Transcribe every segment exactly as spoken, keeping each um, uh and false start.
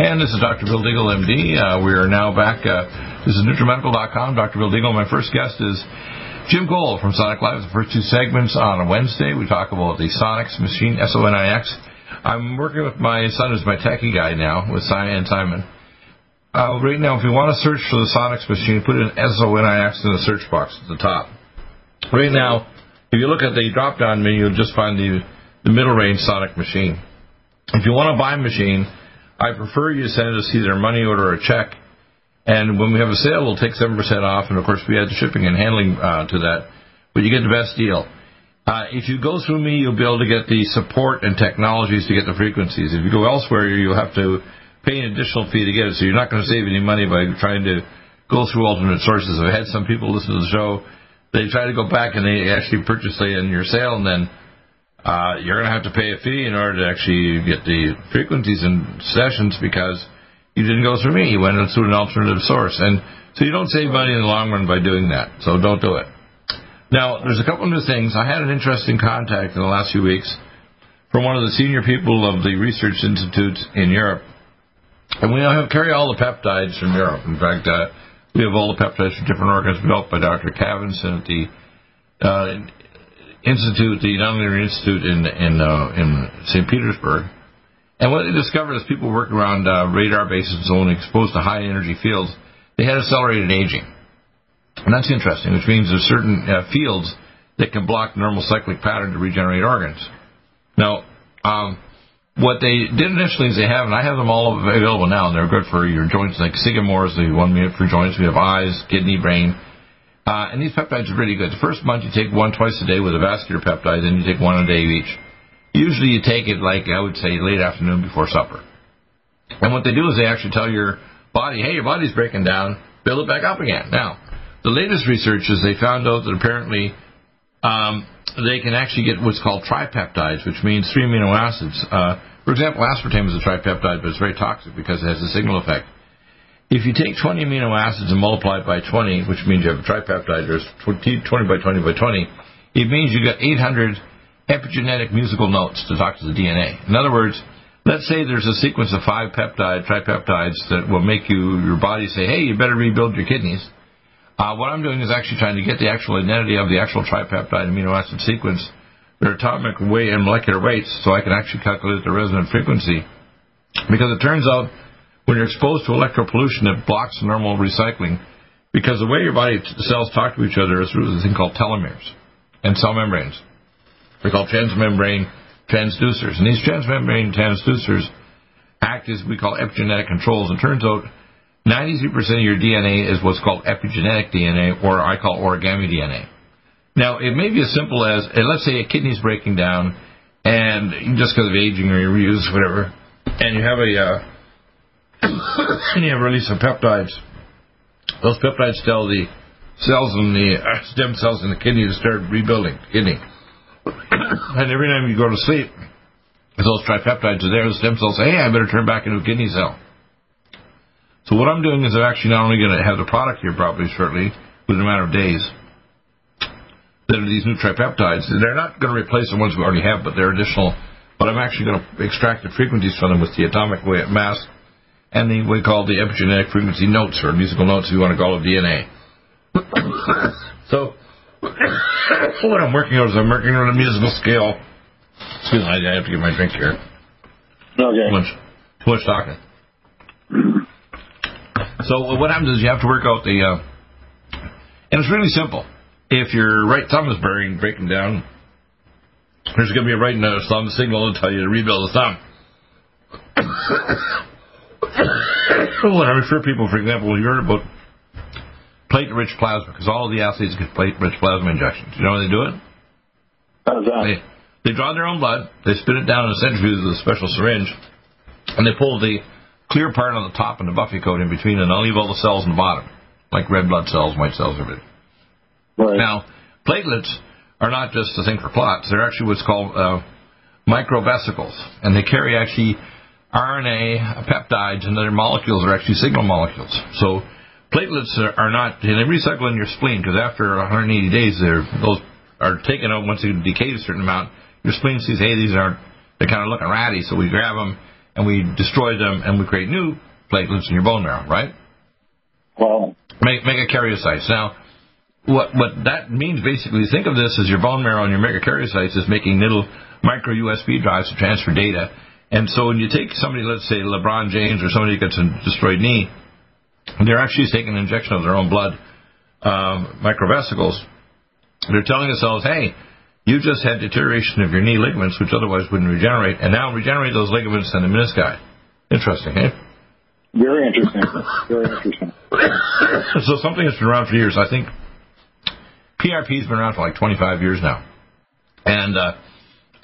And this is Doctor Bill Deagle, M D. Uh, we are now back. Uh, this is Nutri Medical dot com. Doctor Bill Deagle. My first guest is Jim Gold from Sonic Live. The first two segments on a Wednesday, we talk about the Sonix machine, S O N I X. I'm working with my son, who's my techie guy now, with Simon and Simon. Uh, right now, if you want to search for the Sonix machine, put in S O N I X in the search box at the top. Right now, if you look at the drop-down menu, you'll just find the, the middle-range Sonic machine. If you want to buy a machine, I prefer you send us either money order or a check, and when we have a sale, we'll take seven percent off, and, of course, we add the shipping and handling uh, to that, but you get the best deal. Uh, if you go through me, you'll be able to get the support and technologies to get the frequencies. If you go elsewhere, you'll have to pay an additional fee to get it, so you're not going to save any money by trying to go through alternate sources. I've had some people listen to the show. They try to go back, and they actually purchase it in your sale, and then Uh, you're going to have to pay a fee in order to actually get the frequencies and sessions because you didn't go through me. You went through an alternative source. And so you don't save money in the long run by doing that. So don't do it. Now, there's a couple of new things. I had an interesting contact in the last few weeks from one of the senior people of the research institutes in Europe. And we now have carry all the peptides from Europe. In fact, uh, we have all the peptides from different organs developed by Doctor Khavinson at the uh Institute, the Nonlinear Institute in in uh, in Saint Petersburg, and what they discovered is people working around uh, radar bases and exposed to high energy fields, they had accelerated aging, and that's interesting, which means there's certain uh, fields that can block normal cyclic pattern to regenerate organs. Now, um, what they did initially is they have, and I have them all available now, and they're good for your joints, like Sygamore's the one minute for joints. We have eyes, kidney, brain. Uh, and these peptides are really good. The first month you take one twice a day with a vascular peptide, then you take one a day each. Usually you take it, like I would say, late afternoon before supper. And what they do is they actually tell your body, hey, your body's breaking down, build it back up again. Now, the latest research is they found out that apparently um, they can actually get what's called tripeptides, which means three amino acids. Uh, for example, aspartame is a tripeptide, but it's very toxic because it has a signal effect. If you take twenty amino acids and multiply it by twenty, which means you have a tripeptide, or twenty by twenty by twenty, it means you got eight hundred epigenetic musical notes to talk to the D N A. In other words, let's say there's a sequence of five peptide, tripeptides that will make you your body say, hey, you better rebuild your kidneys. Uh, what I'm doing is actually trying to get the actual identity of the actual tripeptide amino acid sequence, their atomic weight and molecular weights, so I can actually calculate the resonant frequency. Because it turns out, when you're exposed to electropollution, it blocks normal recycling because the way your body cells talk to each other is through this thing called telomeres and cell membranes. They're called transmembrane transducers. And these transmembrane transducers act as we call epigenetic controls. It turns out ninety-three percent of your D N A is what's called epigenetic D N A, or I call origami D N A. Now, it may be as simple as, and let's say a kidney's breaking down, and just because of aging or your reuse, whatever, and you have a... Uh, and you have release of peptides. Those peptides tell the cells in the uh, stem cells in the kidney to start rebuilding the kidney. And every time you go to sleep, if those tripeptides are there, the stem cells say, hey, I better turn back into a kidney cell. So what I'm doing is I'm actually not only going to have the product here probably shortly, within a matter of days, that are these new tripeptides. They're not going to replace the ones we already have, but they're additional. But I'm actually going to extract the frequencies from them with the atomic weight mass and the, we call the epigenetic frequency notes, or musical notes, if you want to call it D N A. So, what I'm working on is I'm working on a musical scale. Excuse me, I have to get my drink here. Okay. Too much, too much talking. So, what happens is you have to work out the, uh, and it's really simple. If your right thumb is buried, breaking down, there's going to be a right thumb signal to tell you to rebuild the thumb. When I refer people, for example, you heard about platelet-rich plasma, because all of the athletes get platelet-rich plasma injections. You know how they do it? How's that? They, They draw their own blood, they spit it down in a centrifuge with a special syringe, and they pull the clear part on the top and the buffy coat in between, and they'll leave all the cells in the bottom, like red blood cells, white cells, everything. Right. Now, platelets are not just a thing for clots. They're actually what's called uh, microvesicles, and they carry actually R N A, peptides, and other molecules are actually signal molecules. So platelets are not, and they recycle in your spleen, because after one hundred eighty days, they're, those are taken out once they decay a certain amount. Your spleen sees, hey, these aren't, they're kind of looking ratty, so we grab them, and we destroy them, and we create new platelets in your bone marrow, right? Well, Meg- megakaryocytes. Now, what what that means basically, think of this as your bone marrow and your megakaryocytes is making little micro U S B drives to transfer data. And so when you take somebody, let's say LeBron James or somebody who gets a destroyed knee, they're actually taking an injection of their own blood, um, microvesicles. They're telling themselves, hey, you just had deterioration of your knee ligaments, which otherwise wouldn't regenerate, and now regenerate those ligaments in the menisci. Interesting, eh? Very interesting. Very interesting. So something that's been around for years. I think P R P has been around for like twenty-five years now. And uh,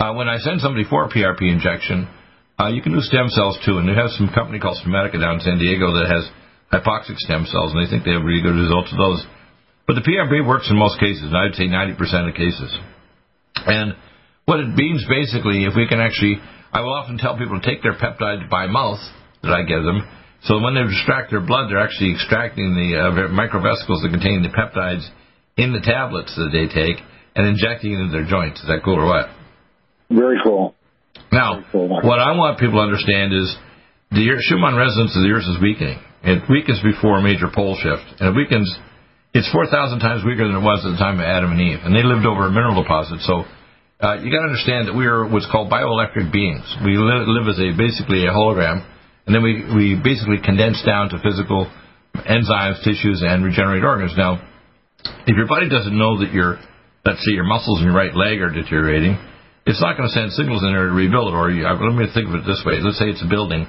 uh, when I send somebody for a P R P injection, uh, you can do stem cells too. And they have some company called Stomatica down in San Diego that has hypoxic stem cells, and they think they have really good results with those. But the P R P works in most cases, and I'd say ninety percent of the cases. And what it means basically, if we can actually, I will often tell people to take their peptides by mouth that I give them, so when they extract their blood, they're actually extracting the uh, microvesicles that contain the peptides in the tablets that they take and injecting it into their joints. Is that cool or what? Very cool. Now, Very cool. what I want people to understand is the Schumann resonance of the Earth is weakening. It weakens before a major pole shift, and it weakens. It's four thousand times weaker than it was at the time of Adam and Eve, and they lived over a mineral deposit. So uh, you got to understand that we are what's called bioelectric beings. We li- live as a basically a hologram, and then we, we basically condense down to physical enzymes, tissues, and regenerate organs. Now, if your body doesn't know that your, let's say, your muscles in your right leg are deteriorating, it's not going to send signals in there to rebuild it. Or you, let me think of it this way. Let's say it's a building.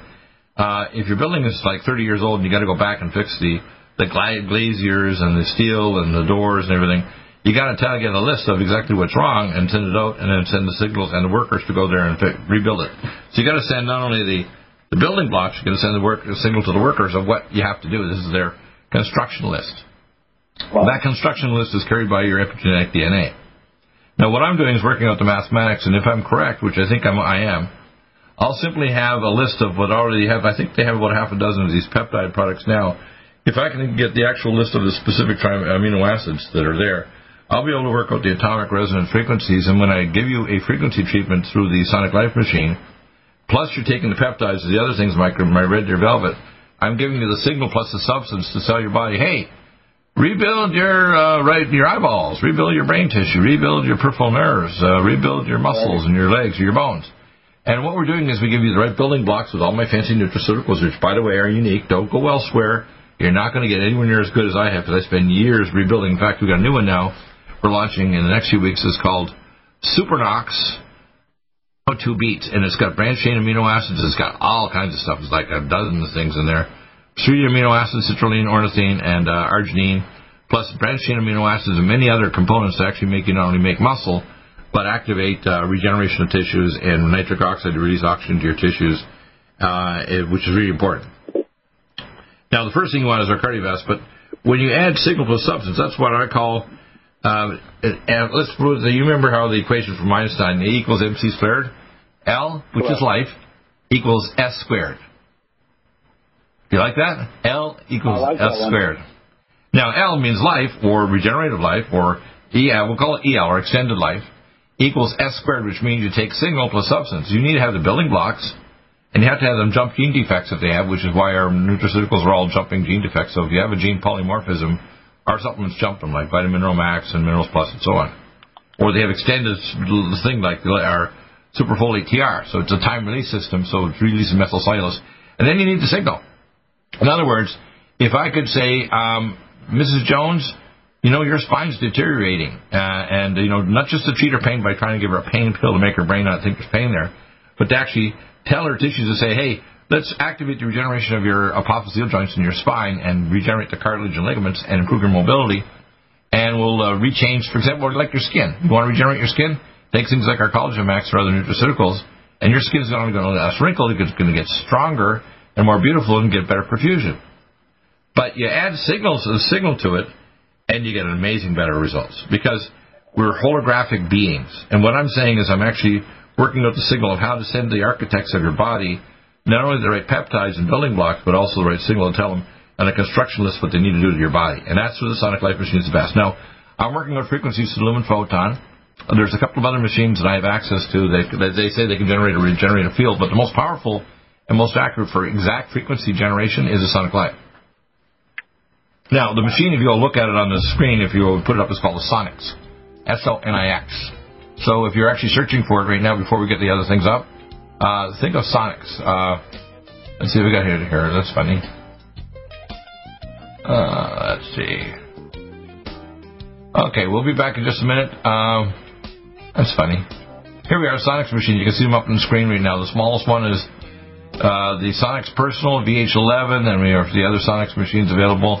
Uh, if your building is like thirty years old and you got to go back and fix the the glaziers and the steel and the doors and everything, you got to tell get a list of exactly what's wrong and send it out, and then send the signals and the workers to go there and fi- rebuild it. So you got to send not only the, the building blocks, you got to send the work the signal to the workers of what you have to do. This is their construction list. Wow. That construction list is carried by your epigenetic D N A. Now what I'm doing is working out the mathematics, and if I'm correct, which I think I'm, I am. I'll simply have a list of what already have. I think they have about half a dozen of these peptide products now. If I can get the actual list of the specific tri- amino acids that are there, I'll be able to work out the atomic resonant frequencies. And when I give you a frequency treatment through the Sonic Life machine, plus you're taking the peptides and the other things, like my Red Deer Velvet, I'm giving you the signal plus the substance to tell your body, hey, rebuild your uh, right your eyeballs, rebuild your brain tissue, rebuild your peripheral nerves, uh, rebuild your muscles and your legs or your bones. And what we're doing is we give you the right building blocks with all my fancy nutraceuticals, which, by the way, are unique. Don't go elsewhere. You're not going to get anywhere near as good as I have, because I spend years rebuilding. In fact, we've got a new one now we're launching in the next few weeks. It's called Supernox N O two Beats, and it's got branched-chain amino acids. It's got all kinds of stuff. It's like a dozen of things in there. Three amino acids, citrulline, ornithine, and uh, arginine, plus branched-chain amino acids and many other components that actually make you not only make muscle, but activate uh, regeneration of tissues and nitric oxide to release oxygen to your tissues, uh, which is really important. Now, the first thing you want is our cardiovascular, but when you add signal to a substance, that's what I call, uh, and let's put, you remember how the equation from Einstein, A equals M C squared, L, which Correct. Is life, equals S squared. You like that? L equals like S squared. Now, L means life, or regenerative life, or E L, we'll call it E L, or extended life, equals S squared, which means you take signal plus substance. You need to have the building blocks, and you have to have them jump gene defects if they have, which is why our nutraceuticals are all jumping gene defects. So if you have a gene polymorphism, our supplements jump them, like Vitamin Mineral Max and Minerals Plus and so on. Or they have extended thing like our Superfolate T R, so it's a time-release system, so it's releasing methylcellulose. And then you need the signal. In other words, if I could say, um, Missus Jones, you know, your spine's deteriorating, uh, and, you know, not just to treat her pain by trying to give her a pain pill to make her brain not think there's pain there, but to actually tell her tissues to say, hey, let's activate the regeneration of your apophyseal joints in your spine and regenerate the cartilage and ligaments and improve your mobility, and we'll uh, rechange, for example, like your skin. You want to regenerate your skin? Take things like our Collagen Max or other nutraceuticals, and your skin is not only going to get less wrinkled, it's going to get stronger and more beautiful and get better perfusion. But you add signals, a signal to it, and you get amazing better results, because we're holographic beings. And what I'm saying is I'm actually working out the signal of how to send the architects of your body not only the right peptides and building blocks, but also the right signal to tell them on a construction list what they need to do to your body. And that's where the Sonic Life machine is the best. Now, I'm working on frequencies to Lumen Photon. There's a couple of other machines that I have access to that they say they can generate or regenerate a field, but the most powerful and most accurate for exact frequency generation is the Sonic Life. Now, the machine, if you'll look at it on the screen, if you put it up, is called the Sonix, S O N I X. So if you're actually searching for it right now, before we get the other things up, uh, think of Sonix. Uh, let's see what we got here. here. That's funny. Uh, let's see. Okay, we'll be back in just a minute. Um, that's funny. Here we are, Sonix machine. You can see them up on the screen right now. The smallest one is uh, the Sonix Personal V H eleven, and we have the other Sonix machines available.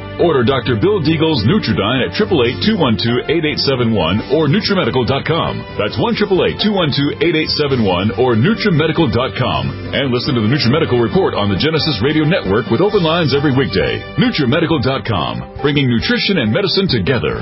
Order Doctor Bill Deagle's Nutriodine at eight eight eight, two one two, eight eight seven one or NutriMedical dot com. That's one eight eight eight, two one two, eight eight seven one or NutriMedical dot com. And listen to the NutriMedical Report on the Genesis Radio Network with open lines every weekday. NutriMedical dot com, bringing nutrition and medicine together.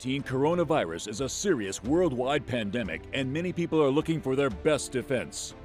Coronavirus is a serious worldwide pandemic, and many people are looking for their best defense.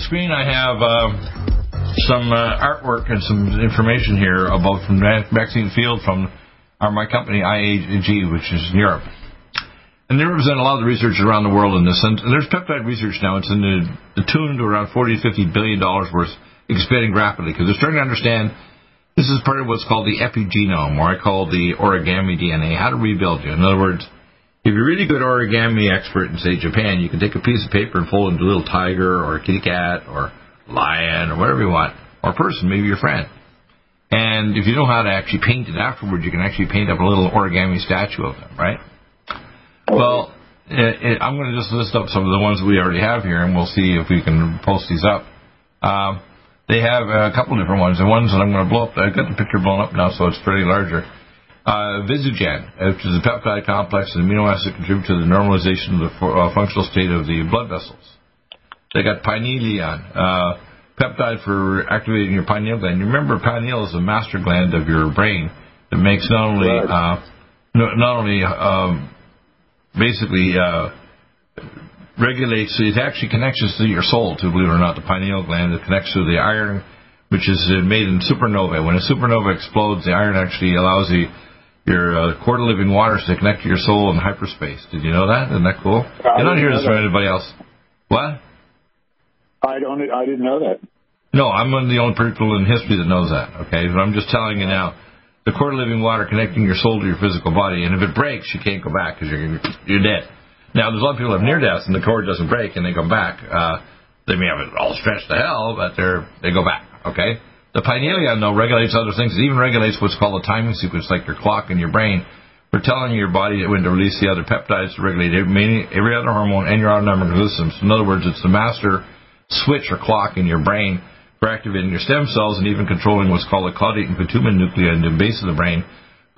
Screen, I have uh, some uh, artwork and some information here about from Maxine Field from our, my company I A G, which is in Europe, and they represent a lot of the research around the world in this. And there's peptide research now; it's in the, attuned to around forty to fifty billion dollars worth, expanding rapidly because they're starting to understand this is part of what's called the epigenome, or I call the origami D N A, how to rebuild you. In other words, if you're a really good origami expert in, say, Japan, you can take a piece of paper and fold into a little tiger or a kitty cat or lion or whatever you want, or a person, maybe your friend. And if you know how to actually paint it afterwards, you can actually paint up a little origami statue of them, right? Well, it, it, I'm going to just list up some of the ones we already have here, and we'll see if we can post these up. Um, they have a couple different ones. The ones that I'm going to blow up, I've got the picture blown up now, so it's pretty larger. Uh, Visigen, which is a peptide complex and amino acids that contribute to the normalization of the for, uh, functional state of the blood vessels. They got Pinealon, uh, peptide for activating your pineal gland. You remember, pineal is the master gland of your brain that makes not only uh, not only um, basically uh, regulates, it actually connects us to your soul, to believe it or not, the pineal gland. It connects to the iron, which is made in supernova. When a supernova explodes, the iron actually allows the your uh, quarter-living waters to connect to your soul in hyperspace. Did you know that? Isn't that cool? I you don't hear this that. From anybody else. What? I don't. I didn't know that. No, I'm one of the only people in history that knows that. Okay, but I'm just telling you now. The quarter-living water connecting your soul to your physical body, and if it breaks, you can't go back because you're you're dead. Now, there's a lot of people who have near deaths, and the cord doesn't break, and they come back. Uh, they may have it all stretched to hell, but they're they go back. Okay? The pinealon, though, regulates other things. It even regulates what's called a timing sequence, like your clock in your brain. We're telling your body when to release the other peptides to regulate every other hormone and your autonomic systems. In other words, it's the master switch or clock in your brain for activating your stem cells and even controlling what's called the caudate and pitumen nuclei in the base of the brain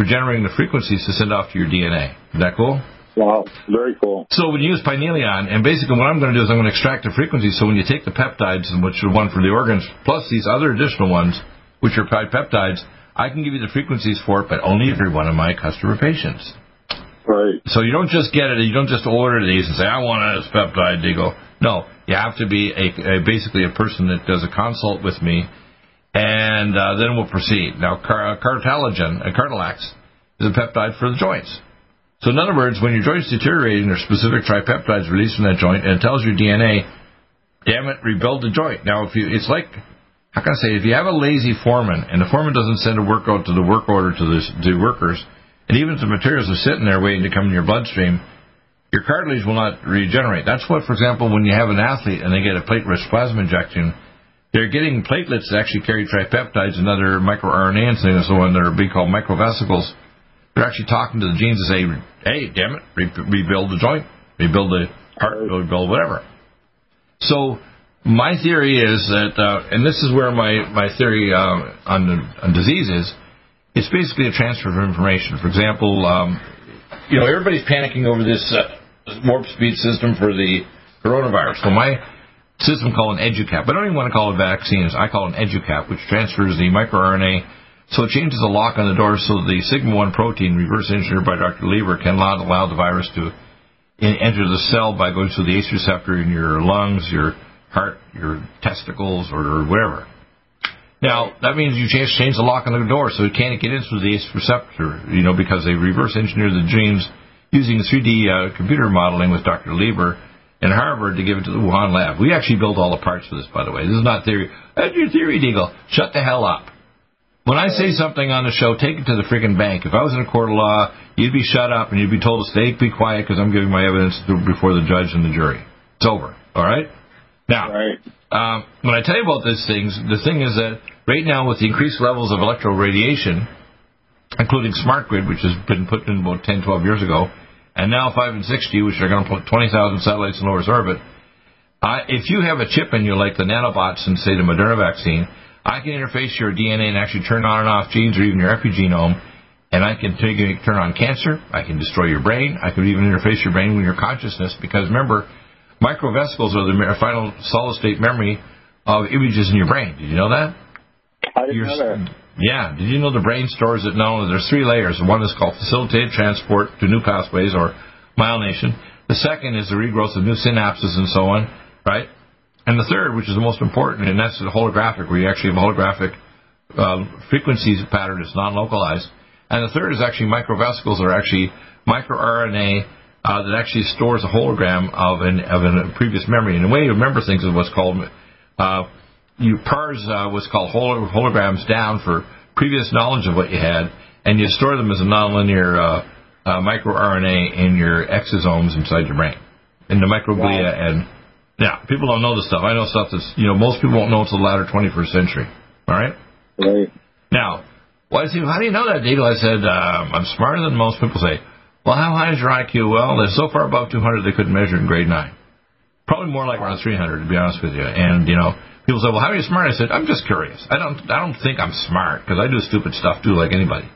for generating the frequencies to send off to your D N A. Isn't that cool? Wow, very cool. So when you use pinealon, and basically what I'm going to do is I'm going to extract the frequency, so when you take the peptides, which are one for the organs, plus these other additional ones, which are peptides, I can give you the frequencies for it, but only if you're one of my customer patients. Right. So you don't just get it, you don't just order these and say, I want this peptide, Deagle. No, you have to be a, a basically a person that does a consult with me, and uh, then we'll proceed. Now, car- cartilagen, uh, Cartilax, is a peptide for the joints. So in other words, when your joint's deteriorating, there's specific tripeptides released from that joint, and it tells your D N A, damn it, rebuild the joint. Now, if you, it's like, how can I say, if you have a lazy foreman, and the foreman doesn't send a workout to the work order to the, to the workers, and even if the materials are sitting there waiting to come in your bloodstream, your cartilage will not regenerate. That's what, for example, when you have an athlete and they get a platelet-rich plasma injection, they're getting platelets that actually carry tripeptides and other microRNA and things, so on that are being called microvesicles. They're actually talking to the genes to say, hey, damn it, re- rebuild the joint, rebuild the heart, rebuild whatever. So my theory is that, uh, and this is where my, my theory uh, on, on disease is, it's basically a transfer of information. For example, um, you know, everybody's panicking over this uh, warp speed system for the coronavirus. So my system called an Educap. I don't even want to call it vaccines. I call it an Educap, which transfers the microRNA. So it changes the lock on the door so the sigma one protein, reverse engineered by Doctor Lever, cannot allow the virus to in- enter the cell by going through the ACE receptor in your lungs, your heart, your testicles, or whatever. Now, that means you change, change the lock on the door so it can't get in through the ACE receptor, you know, because they reverse engineered the genes using three D uh, computer modeling with Doctor Lever in Harvard to give it to the Wuhan lab. We actually built all the parts for this, by the way. This is not theory. That's your theory, Deagle. Shut the hell up. When I say something on the show, take it to the freaking bank. If I was in a court of law, you'd be shut up and you'd be told to stay, be quiet, because I'm giving my evidence before the judge and the jury. It's over. All right? Now, right. Um, when I tell you about these things, the thing is that right now with the increased levels of electroradiation, including smart grid, which has been put in about ten, twelve years ago, and now five and six G, which are going to put twenty thousand satellites in low Earth orbit, uh, if you have a chip in you like the nanobots in, say, the Moderna vaccine, I can interface your D N A and actually turn on and off genes or even your epigenome, and I can take, turn on cancer, I can destroy your brain, I can even interface your brain with your consciousness, because remember, microvesicles are the final solid-state memory of images in your brain. Did you know that? I didn't your, know that. Yeah. Did you know the brain stores it? No, there's three layers. One is called facilitated transport to new pathways or myelination. The second is the regrowth of new synapses and so on, right? And the third, which is the most important, and that's the holographic, where you actually have a holographic uh, frequencies pattern that's non-localized. And the third is actually microvesicles, or actually microRNA uh, that actually stores a hologram of an of a previous memory. And the way you remember things is what's called uh, you parse uh, what's called hol- holograms down for previous knowledge of what you had, and you store them as a nonlinear uh, uh, microRNA in your exosomes inside your brain, in the microglia and. Now, people don't know this stuff. I know stuff that's, you know, most people won't know until the latter twenty-first century. All right? Right. Now, well, I said, how do you know that, Deagle? I said, um, I'm smarter than most people say. Well, how high is your I Q? Well, they're so far above two hundred they couldn't measure in grade nine. Probably more like around three hundred, to be honest with you. And, you know, people say, well, how are you smart? I said, I'm just curious. I don't I don't think I'm smart because I do stupid stuff, too, like anybody.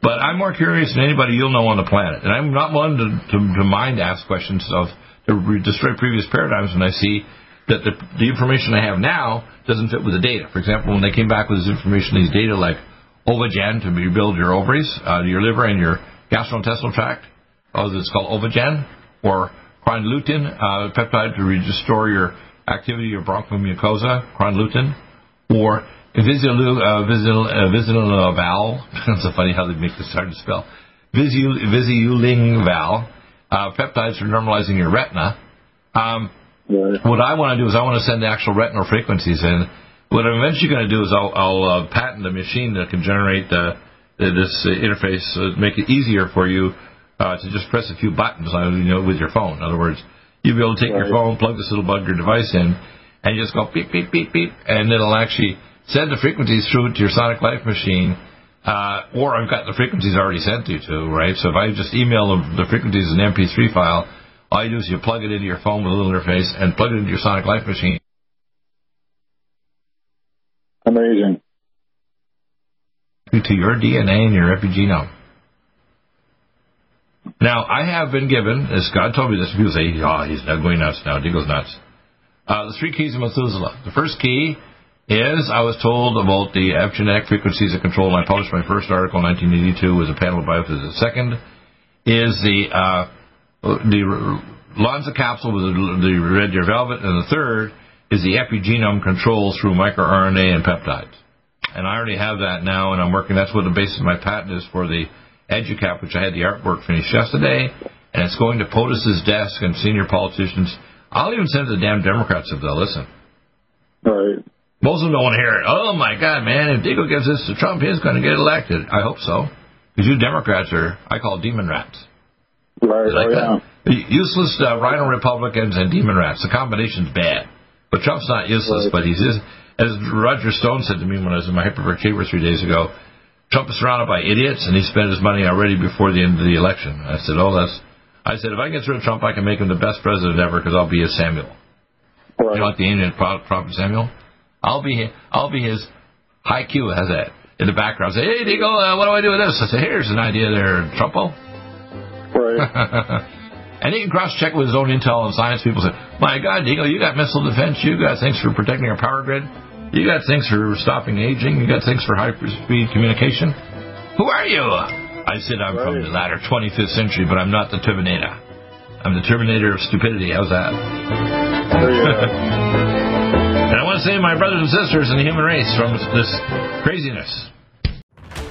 But I'm more curious than anybody you'll know on the planet. And I'm not one to, to, to mind to ask questions of to destroy previous paradigms when I see that the, the information I have now doesn't fit with the data. For example, when they came back with this information, these data like Ovagen to rebuild your ovaries, uh, your liver, and your gastrointestinal tract, oh, it's called Ovagen, or Cronlutin, uh, peptide to restore your activity of bronchiomucosa, Cronlutin, or Vizilulingval. It's so funny how they make this hard to spell. Vizilulingval, uh, peptides for normalizing your retina. Um, What I want to do is I want to send the actual retinal frequencies in. What I'm eventually going to do is I'll, I'll uh, patent a machine that can generate uh, this uh, interface, uh, make it easier for you uh, to just press a few buttons, you know, with your phone. In other words, you'll be able to take right. your phone, plug this little bugger device in, and you just go beep, beep, beep, beep, and it'll actually send the frequencies through to your Sonic Life machine. Uh, or I've got the frequencies already sent to you, too, right? So if I just email them the frequencies in an M P three file, all you do is you plug it into your phone with a little interface and plug it into your Sonic Life machine. Amazing. To your D N A and your epigenome. Now, I have been given, as God told me this, people say, oh, he's not going nuts now, Deagle's nuts. Uh, the three keys of Methuselah. The first key is I was told about the epigenetic frequencies that control, and I published my first article in nineteen eighty-two with a panel of biophysicists. The second is the... Uh, The Lonza capsule with the Red Deer Velvet, and the third is the epigenome control through microRNA and peptides. And I already have that now, and I'm working. That's what the basis of my patent is for the Educap, which I had the artwork finished yesterday, and it's going to POTUS's desk and senior politicians. I'll even send it to the damn Democrats if they'll listen. All right. Most of them don't want to hear it. Oh, my God, man, if Deagle gives this to Trump, he's going to get elected. I hope so. Because you Democrats are, I call demon rats. Right, like oh, yeah. Useless uh, rhino Republicans and demon rats. The combination's bad. But Trump's not useless, right. But he's just, as Roger Stone said to me when I was in my hyperbaric chamber three days ago, Trump is surrounded by idiots, and he spent his money already before the end of the election. I said, oh, that's... I said, if I can get through Trump, I can make him the best president ever because I'll be his Samuel. Right. You know what the Indian prophet Samuel? I'll be, I'll be his high Q, how's that? In the background, say, hey, Deagle, uh, what do I do with this? I said, here's an idea there, Trumpo. Right. And he can cross-check with his own intel and science. People say, my God, Deagle, you got missile defense. You got things for protecting our power grid. You got things for stopping aging. You got things for high-speed communication. Who are you? I said, I'm right. from the latter twenty-fifth century, but I'm not the Terminator. I'm the Terminator of stupidity. How's that? Oh, yeah. And I want to say to my brothers and sisters in the human race from this craziness,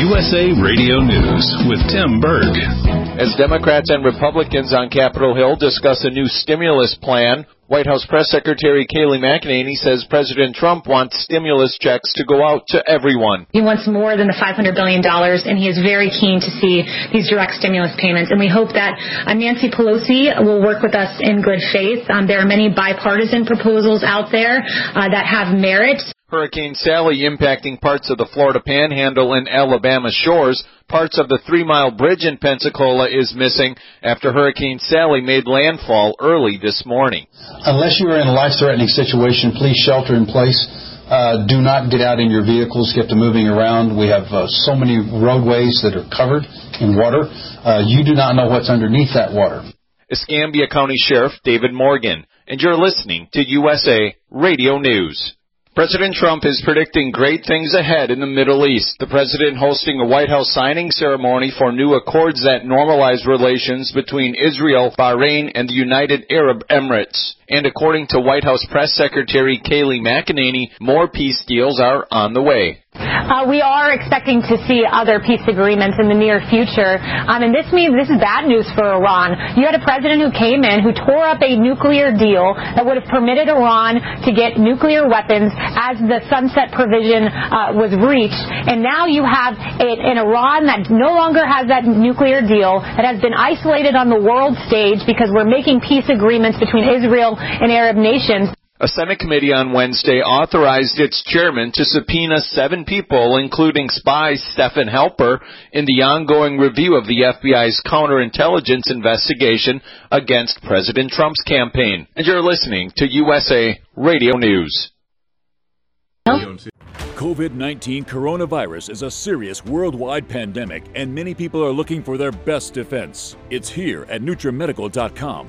U S A Radio News with Tim Berg. As Democrats and Republicans on Capitol Hill discuss a new stimulus plan, White House Press Secretary Kayleigh McEnany says President Trump wants stimulus checks to go out to everyone. He wants more than the five hundred billion dollars, and he is very keen to see these direct stimulus payments. And we hope that uh, Nancy Pelosi will work with us in good faith. Um, there are many bipartisan proposals out there uh, that have merit. Hurricane Sally impacting parts of the Florida Panhandle and Alabama shores. Parts of the three-mile bridge in Pensacola is missing after Hurricane Sally made landfall early this morning. Unless you are in a life-threatening situation, please shelter in place. Uh, do not get out in your vehicles, get to moving around. We have uh, so many roadways that are covered in water. Uh, you do not know what's underneath that water. Escambia County Sheriff David Morgan, and you're listening to U S A Radio News. President Trump is predicting great things ahead in the Middle East. The president hosting a White House signing ceremony for new accords that normalize relations between Israel, Bahrain, and the United Arab Emirates. And according to White House Press Secretary Kayleigh McEnany, more peace deals are on the way. Uh, we are expecting to see other peace agreements in the near future. Um, and this means this is bad news for Iran. You had a president who came in who tore up a nuclear deal that would have permitted Iran to get nuclear weapons as the sunset provision uh, was reached. And now you have a, an Iran that no longer has that nuclear deal, that has been isolated on the world stage because we're making peace agreements between Israel and Arab nations. A Senate committee on Wednesday authorized its chairman to subpoena seven people, including spy Stephen Halper, in the ongoing review of the F B I's counterintelligence investigation against President Trump's campaign. And you're listening to U S A Radio News. COVID nineteen coronavirus is a serious worldwide pandemic, and many people are looking for their best defense. It's here at Nutri Medical dot com.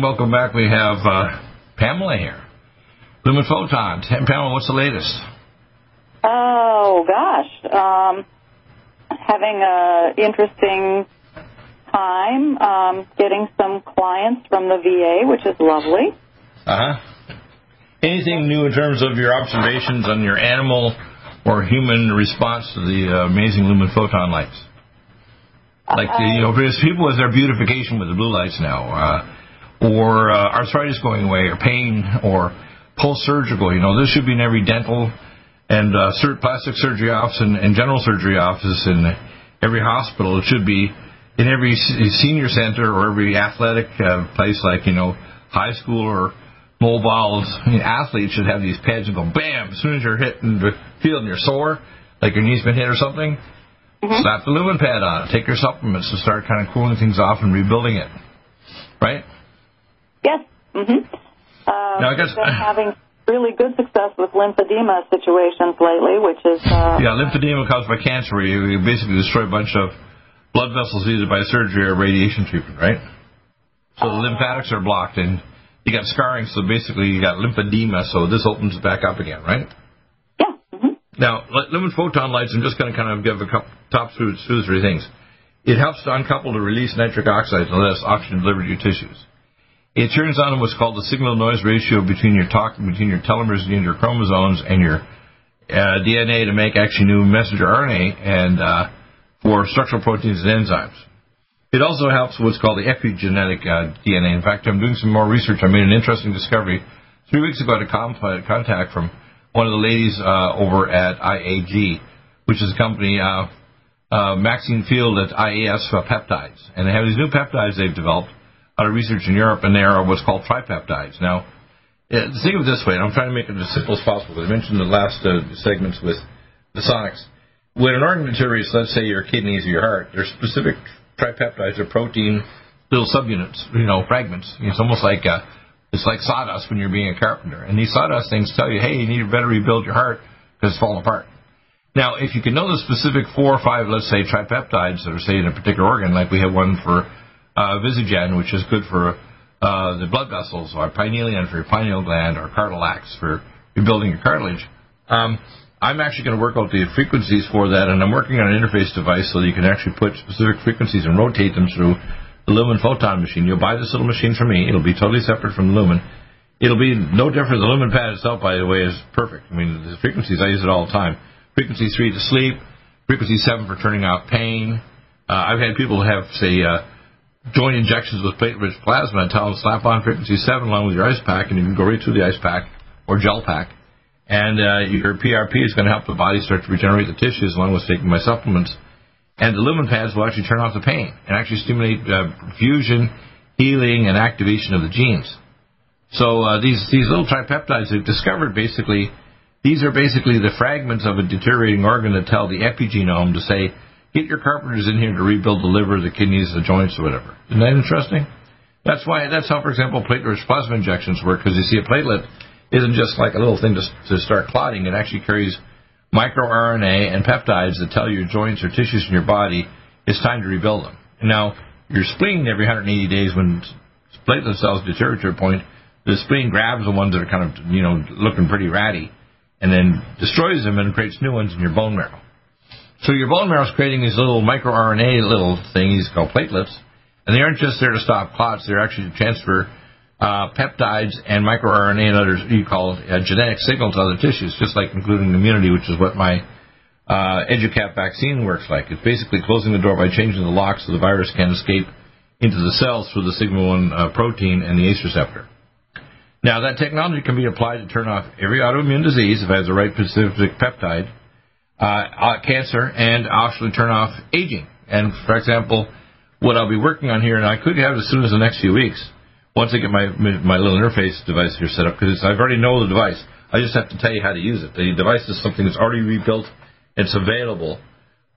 Welcome back. We have uh, Pamela here. Lumen Photon. Pamela, what's the latest? Oh, gosh. Um, having an interesting time um, getting some clients from the V A, which is lovely. Uh-huh. Anything new in terms of your observations on your animal or human response to the uh, amazing Lumen Photon lights? Like, the, you know, there's people with their beautification with the blue lights now. Uh or uh, arthritis going away, or pain, or post-surgical. You know, this should be in every dental and uh, plastic surgery office and, and general surgery office in every hospital. It should be in every senior center or every athletic uh, place like, you know, high school or mobile. I mean, athletes should have these pads and go, bam, as soon as you're hit in the field and you're sore, like your knee's been hit or something, mm-hmm. slap the lumen pad on it. Take your supplements to start kind of cooling things off and rebuilding it, right? Yes. Mm-hmm. Uh, now, I guess, we've been having really good success with lymphedema situations lately, which is... Uh, yeah, lymphedema caused by cancer, where you basically destroy a bunch of blood vessels either by surgery or radiation treatment, right? So uh, the lymphatics are blocked, and you got scarring, so basically you got lymphedema, so this opens back up again, right? Yeah. Mm-hmm. Now, lumen photon lights, I'm just going to kind of give a couple top two or three things. It helps to uncouple to release nitric oxide, unless oxygen delivered to your tissues. It turns on what's called the signal-to-noise ratio between your talk, between your telomeres and your chromosomes and your uh, D N A to make actually new messenger R N A and uh, for structural proteins and enzymes. It also helps what's called the epigenetic uh, D N A. In fact, I'm doing some more research. I made an interesting discovery. Three weeks ago, I had a contact from one of the ladies uh, over at I A G, which is a company, uh, uh, Maxine Field at I A S for peptides. And they have these new peptides they've developed out of research in Europe, and they are what's called tripeptides. Now, think of it this way, and I'm trying to make it as simple as possible. I mentioned the last uh, segments with the Sonix. When an organ deteriorates, let's say your kidneys or your heart, there's specific tripeptides or protein little subunits, you know, fragments. It's almost like uh, it's like sawdust when you're being a carpenter. And these sawdust things tell you, hey, you need to better rebuild your heart because it's falling apart. Now, if you can know the specific four or five, let's say, tripeptides that are, say, in a particular organ, like we have one for uh, Visigen, which is good for uh, the blood vessels, or Pinealon for your pineal gland, or Cartilax for rebuilding your cartilage. Um, I'm actually going to work out the frequencies for that, and I'm working on an interface device so that you can actually put specific frequencies and rotate them through the Lumen Photon machine. You'll buy this little machine from me. It'll be totally separate from the Lumen. It'll be no different. The Lumen pad itself, by the way, is perfect. I mean, the frequencies, I use it all the time. Frequency three to sleep, frequency seven for turning off pain. Uh, I've had people have, say, uh, joint injections with platelet-rich plasma and tell them to slap on frequency seven along with your ice pack, and you can go right through the ice pack or gel pack. And uh, your P R P is going to help the body start to regenerate the tissues along with taking my supplements. And the Lumen pads will actually turn off the pain and actually stimulate uh, fusion, healing, and activation of the genes. So uh, these, these little tripeptides they've discovered basically, these are basically the fragments of a deteriorating organ that tell the epigenome to say, get your carpenters in here to rebuild the liver, the kidneys, the joints, or whatever. Isn't that interesting? That's why, that's how, for example, platelet-rich plasma injections work, because you see a platelet isn't just like a little thing to, to start clotting. It actually carries microRNA and peptides that tell your joints or tissues in your body it's time to rebuild them. Now, your spleen, every one hundred eighty days when platelet cells deteriorate to a point, the spleen grabs the ones that are kind of, you know, looking pretty ratty and then destroys them and creates new ones in your bone marrow. So your bone marrow is creating these little microRNA little things called platelets, and they aren't just there to stop clots. They're actually to transfer Uh, peptides and microRNA and others, you call it, uh, genetic signal to other tissues, just like including immunity, which is what my uh, Educap vaccine works like. It's basically closing the door by changing the lock so the virus can escape into the cells through the sigma one uh, protein and the ACE receptor. Now, that technology can be applied to turn off every autoimmune disease if it has the right specific peptide, uh, cancer, and actually turn off aging. And, for example, what I'll be working on here, and I could have it as soon as the next few weeks, once I get my my little interface device here set up, because I already know the device. I just have to tell you how to use it. The device is something that's already rebuilt. It's available.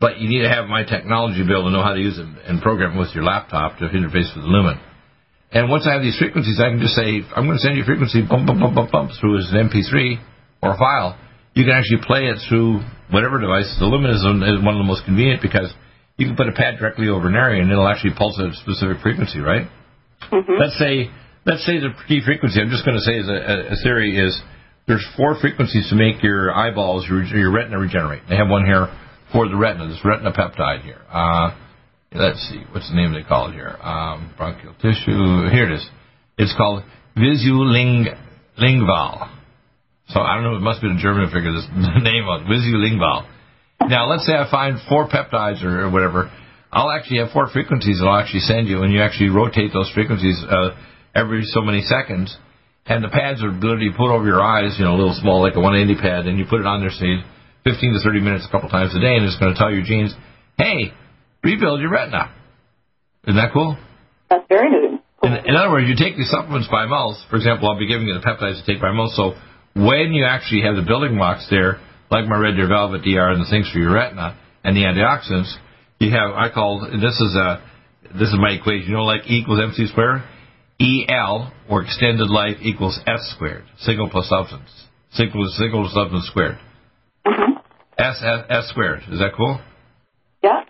But you need to have my technology to be able to know how to use it and program it with your laptop to interface with the Lumen. And once I have these frequencies, I can just say, I'm going to send you a frequency bump, bump, bump, bump, bump through as an M P three or a file. You can actually play it through whatever device. The Lumen is one of the most convenient because you can put a pad directly over an area, and it'll actually pulse at a specific frequency, right? Mm-hmm. Let's say let's say the key frequency, I'm just going to say as a, a theory, is there's four frequencies to make your eyeballs, your, your retina regenerate. They have one here for the retina, this retina peptide here. Uh, let's see, what's the name they call it here? Um, bronchial tissue, here it is. It's called Vizilulingval. So I don't know, it must be the German who figured this name out, Vizilulingval. Now let's say I find four peptides or, or whatever. I'll actually have four frequencies that I'll actually send you, and you actually rotate those frequencies uh, every so many seconds. And the pads are literally put over your eyes, you know, a little small, like a one eighty pad, and you put it on there, say, fifteen to thirty minutes a couple times a day, and it's going to tell your genes, hey, rebuild your retina. Isn't that cool? That's very neat. In, in other words, you take these supplements by mouth. For example, I'll be giving you the peptides to take by mouth. So when you actually have the building blocks there, like my Red Deer Velvet D R and the things for your retina and the antioxidants, you have, I call, this is a, this is my equation, you know, like E equals M C squared? E L, or extended life, equals S squared, signal plus substance. Signal plus substance squared. Mm-hmm. S, S, S squared. Is that cool? Yeah.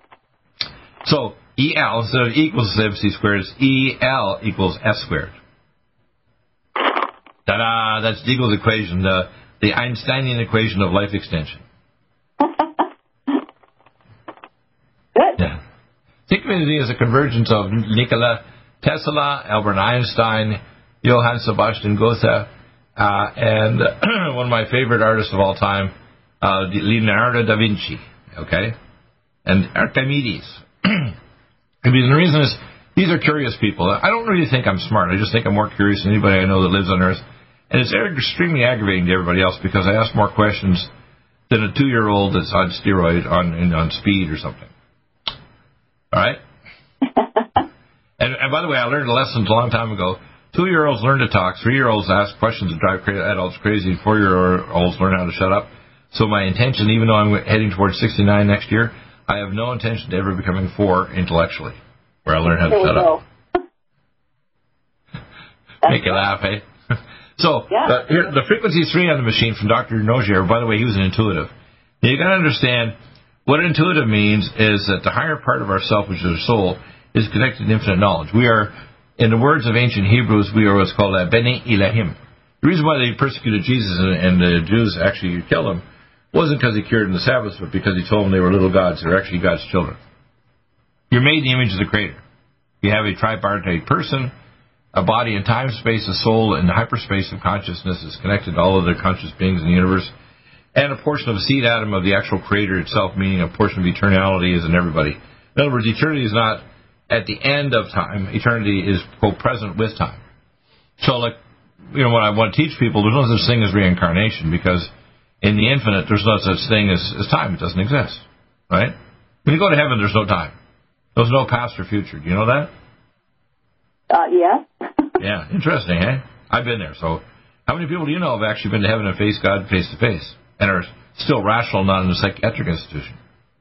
So, E L, instead of E equals M C squared, it's E L equals S squared. Ta-da! That's Deagle's equation, the, the Einsteinian equation of life extension. Synchronicity is a convergence of Nikola Tesla, Albert Einstein, Johann Sebastian Goethe, uh, and one of my favorite artists of all time, uh, Leonardo da Vinci, okay? And Archimedes. I mean, the reason is, these are curious people. I don't really think I'm smart. I just think I'm more curious than anybody I know that lives on Earth. And it's extremely aggravating to everybody else because I ask more questions than a two-year-old that's on steroid, on, on speed or something. All right? and, and by the way, I learned a lesson a long time ago. Two-year-olds learn to talk. Three-year-olds ask questions that drive adults crazy. Four-year-olds learn how to shut up. So my intention, even though I'm heading towards sixty-nine next year, I have no intention to ever becoming four intellectually, where I learn how to shut up. That's Make you laugh, eh? So yeah. the, here, the frequency three on the machine from Doctor Nozier, by the way, he was an intuitive. Now, you got to understand what intuitive means is that the higher part of ourself, which is our soul, is connected to infinite knowledge. We are, in the words of ancient Hebrews, we are what's called a Bnei Elahim. The reason why they persecuted Jesus and the Jews actually killed him wasn't because he cured in the Sabbath, but because he told them they were little gods. They were actually God's children. You're made in the image of the Creator. You have a tripartite person, a body in time, space, a soul, and the hyperspace of consciousness is connected to all other conscious beings in the universe, and a portion of a seed atom of the actual Creator itself, meaning a portion of eternality is in everybody. In other words, eternity is not at the end of time. Eternity is co-present with time. So, like, you know, when I want to teach people, there's no such thing as reincarnation, because in the infinite, there's no such thing as, as time. It doesn't exist, right? When you go to heaven, there's no time. There's no past or future. Do you know that? Uh, yeah. Yeah, interesting, eh? I've been there. So how many people do you know have actually been to heaven and faced God face-to-face and are still rational, not in a psychiatric institution?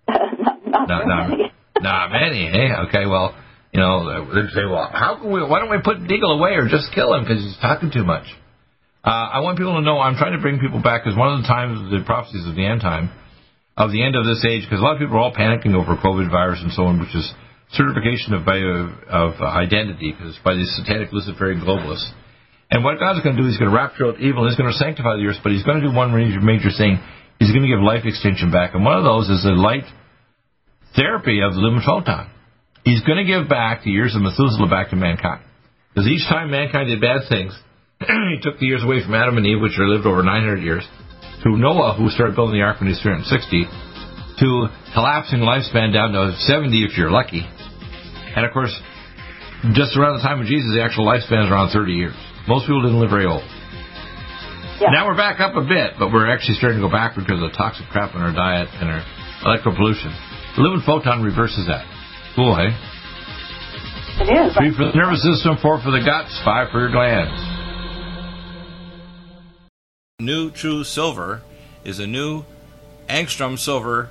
not not, not, not many. Not many, eh? Okay, well, you know, they say, well, how can we, why don't we put Deagle away or just kill him because he's talking too much? Uh, I want people to know I'm trying to bring people back, because one of the times, the prophecies of the end time, of the end of this age, because a lot of people are all panicking over COVID virus and so on, which is certification of of, of identity, because by the satanic Luciferian globalists. And what God's going to do, he's going to rapture out evil, he's going to sanctify the earth, but he's going to do one major, major thing. He's going to give life extension back. And one of those is the light therapy of the Lumen Photon. He's going to give back the years of Methuselah back to mankind. Because each time mankind did bad things, he took the years away from Adam and Eve, which are lived over nine hundred years, to Noah, who started building the ark when he was three hundred sixty, to collapsing lifespan down to seventy if you're lucky. And, of course, just around the time of Jesus, the actual lifespan is around thirty years. Most people didn't live very old. Yeah. Now we're back up a bit, but we're actually starting to go backward because of the toxic crap in our diet and our electropollution. The Lumen Photon reverses that. Cool, hey? It is. Three for the nervous system, four for the guts, five for your glands. New True Silver is a new angstrom silver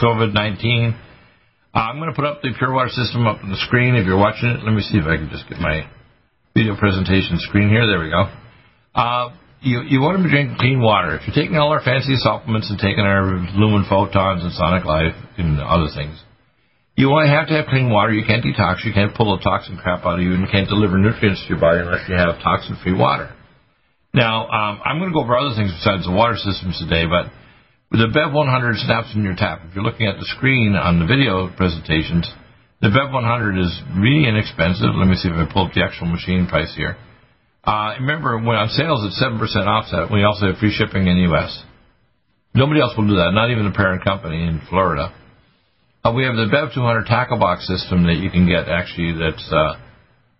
COVID nineteen. Uh, I'm going to put up the Pure Water System up on the screen if you're watching it. Let me see if I can just get my video presentation screen here. There we go. Uh, you, you want to be drinking clean water. If you're taking all our fancy supplements and taking our Lumen Photons and Sonic Live and other things, you want to have to have clean water. You can't detox. You can't pull the toxin crap out of you, and you can't deliver nutrients to your body unless you have toxin-free water. Now, um, I'm going to go over other things besides the water systems today, but the B E V one hundred snaps in your tap. If you're looking at the screen on the video presentations, the B E V one hundred is really inexpensive. Let me see if I pull up the actual machine price here. Uh, remember, when on sales, it's seven percent offset. We also have free shipping in the U S. Nobody else will do that, not even the parent company in Florida. Uh, we have the B E V two hundred tackle box system that you can get, actually, that's uh,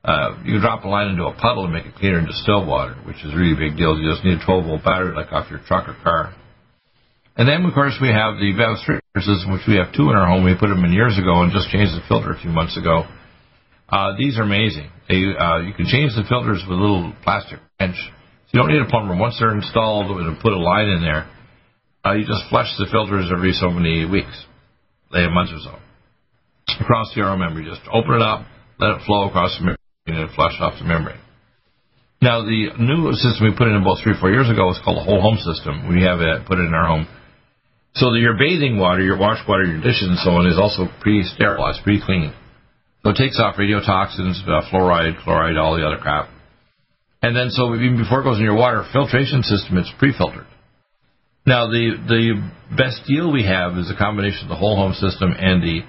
uh, you drop a line into a puddle and make it cleaner and distill water, which is a really big deal. You just need a twelve-volt battery like off your truck or car. And then, of course, we have the B E V three system, which we have two in our home. We put them in years ago and just changed the filter a few months ago. Uh, these are amazing. They, uh, you can change the filters with a little plastic wrench. So you don't need a plumber. Once they're installed and put a line in there, uh, you just flush the filters every so many weeks, a month or so, across the R O membrane. Just open it up, let it flow across the membrane, and flush off the membrane. Now, the new system we put in about three or four years ago is called the whole home system. We have it put in our home. So your bathing water, your wash water, your dishes, and so on is also pre-sterilized, pre-clean. So it takes off radiotoxins, uh, fluoride, chloride, all the other crap. And then so even before it goes in your water filtration system, it's pre-filtered. Now the the best deal we have is a combination of the whole home system and the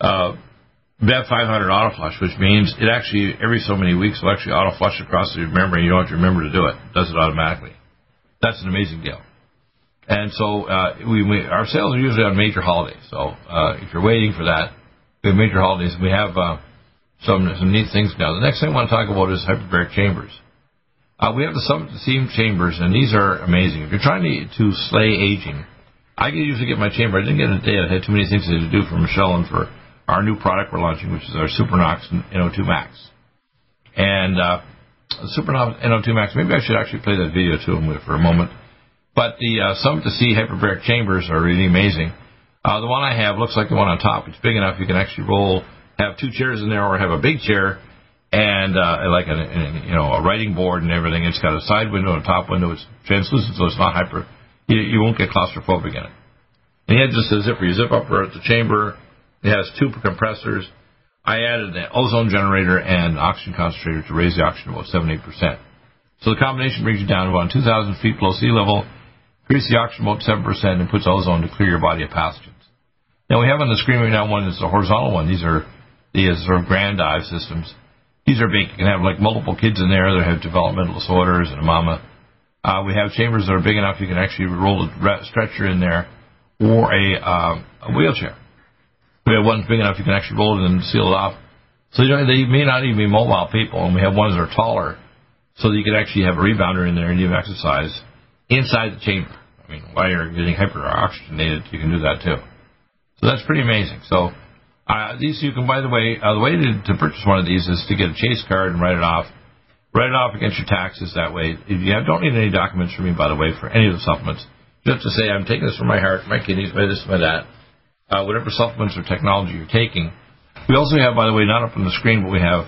uh, B E V five hundred auto-flush, which means it actually, every so many weeks, will actually auto-flush across the membrane. You don't have to remember to do it. It does it automatically. That's an amazing deal. And so uh, we, we our sales are usually on major holidays. So uh, if you're waiting for that, we have major holidays. We have uh, some some neat things now. The next thing I want to talk about is hyperbaric chambers. Uh, we have the Summit to Theme chambers, and these are amazing. If you're trying to, to slay aging, I can usually get my chamber. I didn't get it today. I had too many things to do for Michelle and for our new product we're launching, which is our Supernox N O two Max. And uh, Supernox N O two Max, maybe I should actually play that video to them for a moment. But the uh, Summit to Sea hyperbaric chambers are really amazing. Uh, the one I have looks like the one on top. It's big enough you can actually roll, have two chairs in there, or have a big chair and uh, like a, a you know a writing board and everything. It's got a side window and a top window. It's translucent, so it's not hyper. You, you won't get claustrophobic in it. And it just a zipper. You zip up at the chamber. It has two compressors. I added an ozone generator and oxygen concentrator to raise the oxygen about seventy-eight percent. So the combination brings you down to about two thousand feet below sea level. Increase the oxygen about seven percent and puts ozone to clear your body of pathogens. Now, we have on the screen right now one that's a horizontal one. These are the sort of grand dive systems. These are big. You can have, like, multiple kids in there that have developmental disorders and a mama. Uh, we have chambers that are big enough you can actually roll a stretcher in there or a, um, a wheelchair. We have ones big enough you can actually roll it and seal it off. So you know, they may not even be mobile people, and we have ones that are taller, so that you could actually have a rebounder in there and you have exercise inside the chamber. I mean, while you're getting hyper-oxygenated, you can do that too. So that's pretty amazing. So uh, these you can, by the way, uh, the way to, to purchase one of these is to get a Chase card and write it off. Write it off against your taxes that way. If you have, don't need any documents from me, by the way, for any of the supplements. Just to say, I'm taking this from my heart, my kidneys, my this, my that. Uh, whatever supplements or technology you're taking. We also have, by the way, not up on the screen, but we have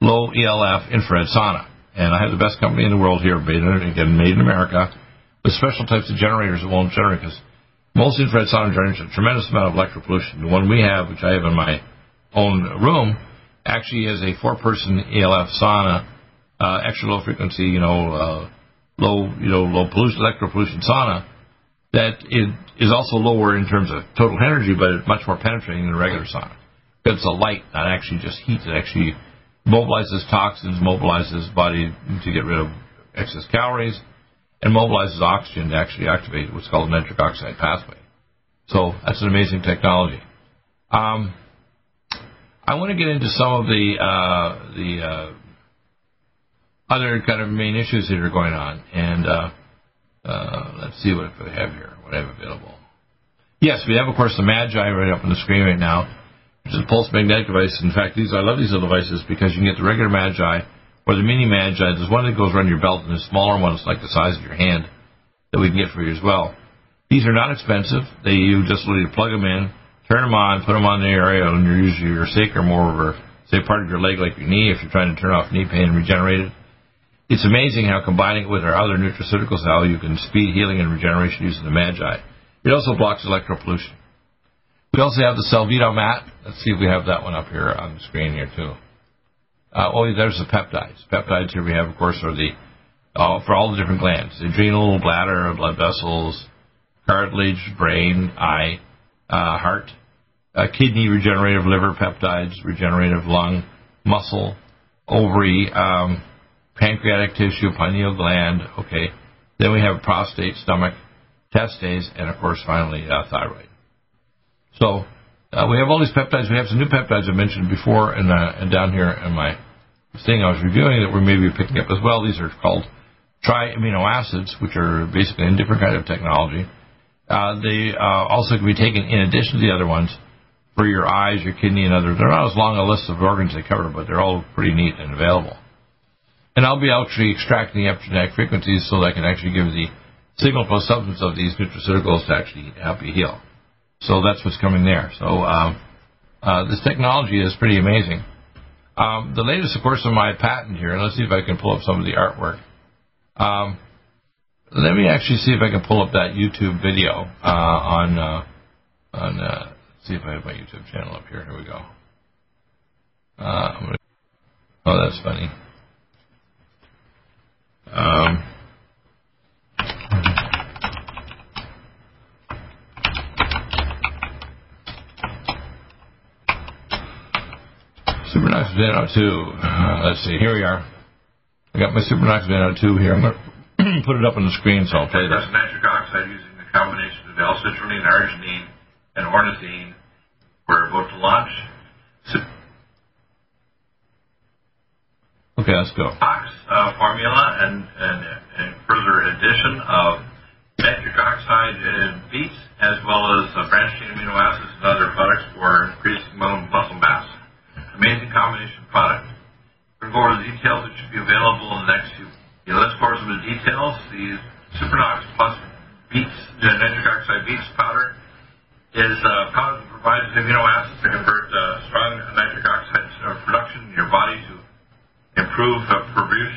low E L F infrared sauna. And I have the best company in the world here, made in, again, made in America, with special types of generators that won't generate, because most infrared sauna generators have a tremendous amount of electric pollution. The one we have, which I have in my own room, actually is a four-person E L F sauna, uh, extra low frequency, you know, uh, low, you know, low pollution, electro pollution sauna. That it is also lower in terms of total energy, but it's much more penetrating than regular sauna. It's a light, not actually just heat. It actually mobilizes toxins, mobilizes body to get rid of excess calories, and mobilizes oxygen to actually activate what's called the nitric oxide pathway. So that's an amazing technology. Um, I want to get into some of the uh, the uh, other kind of main issues that are going on, and. Uh, Uh, let's see what we have here, what I have available. Yes, we have, of course, the MAGI right up on the screen right now, which is a pulse magnetic device. In fact, these I love these little devices because you can get the regular MAGI or the mini MAGI. There's one that goes around your belt, and a smaller one that's like the size of your hand that we can get for you as well. These are not expensive. They You just literally plug them in, turn them on, put them on the area, and you're usually your sacrum or, say, part of your leg like your knee if you're trying to turn off knee pain and regenerate it. It's amazing how combining it with our other nutraceuticals, how you can speed healing and regeneration using the MAGI. It also blocks electropollution. We also have the Selvito mat. Let's see if we have that one up here on the screen here, too. Uh, oh, there's the peptides. Peptides here we have, of course, are the uh, for all the different glands. The adrenal, bladder, blood vessels, cartilage, brain, eye, uh, heart, uh, kidney, regenerative liver peptides, regenerative lung, muscle, ovary, um... pancreatic tissue, pineal gland, okay. Then we have prostate, stomach, testes, and, of course, finally, uh, thyroid. So uh, we have all these peptides. We have some new peptides I mentioned before, and, uh, and down here in my thing I was reviewing that we're maybe picking up as well. These are called tri-amino acids, which are basically a different kind of technology. Uh, they uh, also can be taken in addition to the other ones for your eyes, your kidney, and others. They're not as long a list of organs they cover, but they're all pretty neat and available. And I'll be actually extracting the epigenetic frequencies so that I can actually give the signal plus substance of these nutraceuticals to actually help you heal. So that's what's coming there. So um, uh, this technology is pretty amazing. Um, the latest, of course, on my patent here, and let's see if I can pull up some of the artwork. Um, let me actually see if I can pull up that YouTube video uh, on, uh, on uh, let's see if I have my YouTube channel up here. Here we go. Uh, I'm gonna, oh, that's funny. Um, Supernox N O two. Uh, let's see. Here we are. I got my Supernox N O two here. I'm going to put it up on the screen so I'll play this. Nitric oxide using the combination of L-citrulline, arginine, and ornithine. We're about to launch. Okay, let's go. Uh, formula and, and, and further addition of nitric oxide in beets as well as uh, branched chain amino acids and other products for increasing muscle mass. Amazing combination product. We're going to go over the details that should be available in the next few. Yeah, let's go over some of the details. The Supernox Plus beets, the nitric oxide beets powder is uh, powder that provides amino acids to convert uh, strong nitric oxide production in your body to improve uh,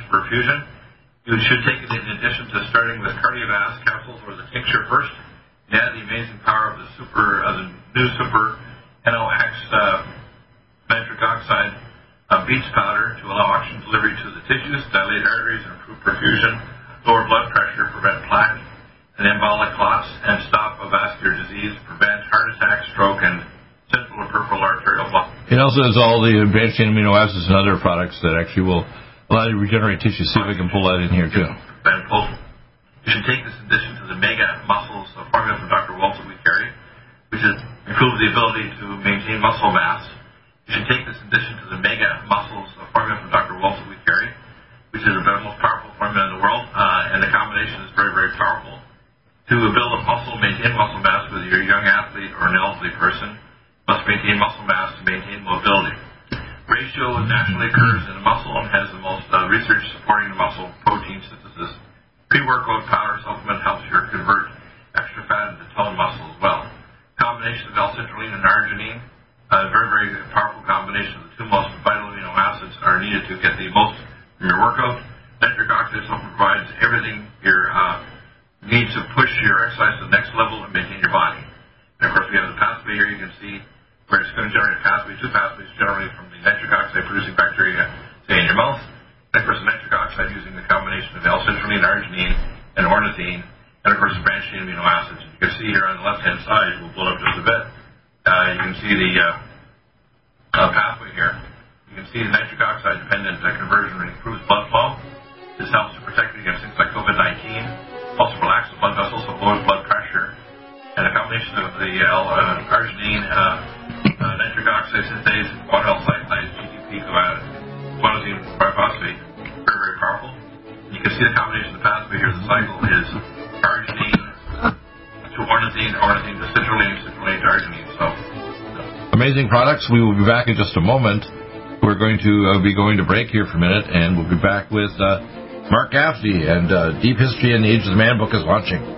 perfusion. You should take it in addition to starting with cardiovascular capsules or the tincture first. And add the amazing power of the super, uh, the new super N O X uh, nitric oxide uh, beets powder to allow oxygen delivery to the tissues, dilate arteries, improve perfusion, lower blood pressure, prevent plaque and embolic clots, and stop vascular disease, prevent heart attack, stroke, and central or peripheral arterial block. It also has all the branched chain amino acids and other products that actually will allow you to regenerate tissue. See if I can pull that in here, too. You You can take this addition to the Mega Muscles formula from Doctor Walter we carry, which is improves the ability to maintain muscle mass. You should take this addition to the Mega Muscles formula from Doctor Walter we carry, which is the most powerful formula in the world, uh, and the combination is very, very powerful. To build up muscle, maintain muscle mass, whether you're a young athlete or an elderly person, must maintain muscle mass to maintain mobility. Ratio naturally occurs in the muscle and has the most uh, research supporting the muscle protein synthesis. Pre-workout powder supplement helps you convert extra fat into toned muscle as well. Combination of L-citrulline and arginine, a very, very powerful combination of the two most vital amino acids are needed to get the most from your workout. Nitric oxide supplement provides everything your uh, needs to push your exercise to the next level and maintain your body. And of course, we have the pathway here. You can see where it's going to generate a pathway, two pathways generally from the nitric oxide producing bacteria, say in your mouth. And of course, the nitric oxide using the combination of L-citrulline, arginine, and ornithine, and of course, branched chain amino acids. You can see here on the left-hand side, we'll blow it up just a bit. Uh, you can see the uh, uh, pathway here. You can see the nitric oxide dependent uh, conversion improves blood flow. This helps to protect against things like COVID nineteen. Also relaxes blood vessels, so lowers blood pressure, and a combination of the uh, arginine, uh, uh, nitric oxide synthase, monocyclase, G D P, guanidine triphosphate, very, very powerful. And you can see the combination of the pathway here. The cycle is arginine to ornithine, ornithine to citrulline, citrulline to arginine. So amazing products. We will be back in just a moment. We're going to uh, be going to break here for a minute, and we'll be back with. Uh, Mark Gaffney and uh, Deep History in the Age of the Man book is launching.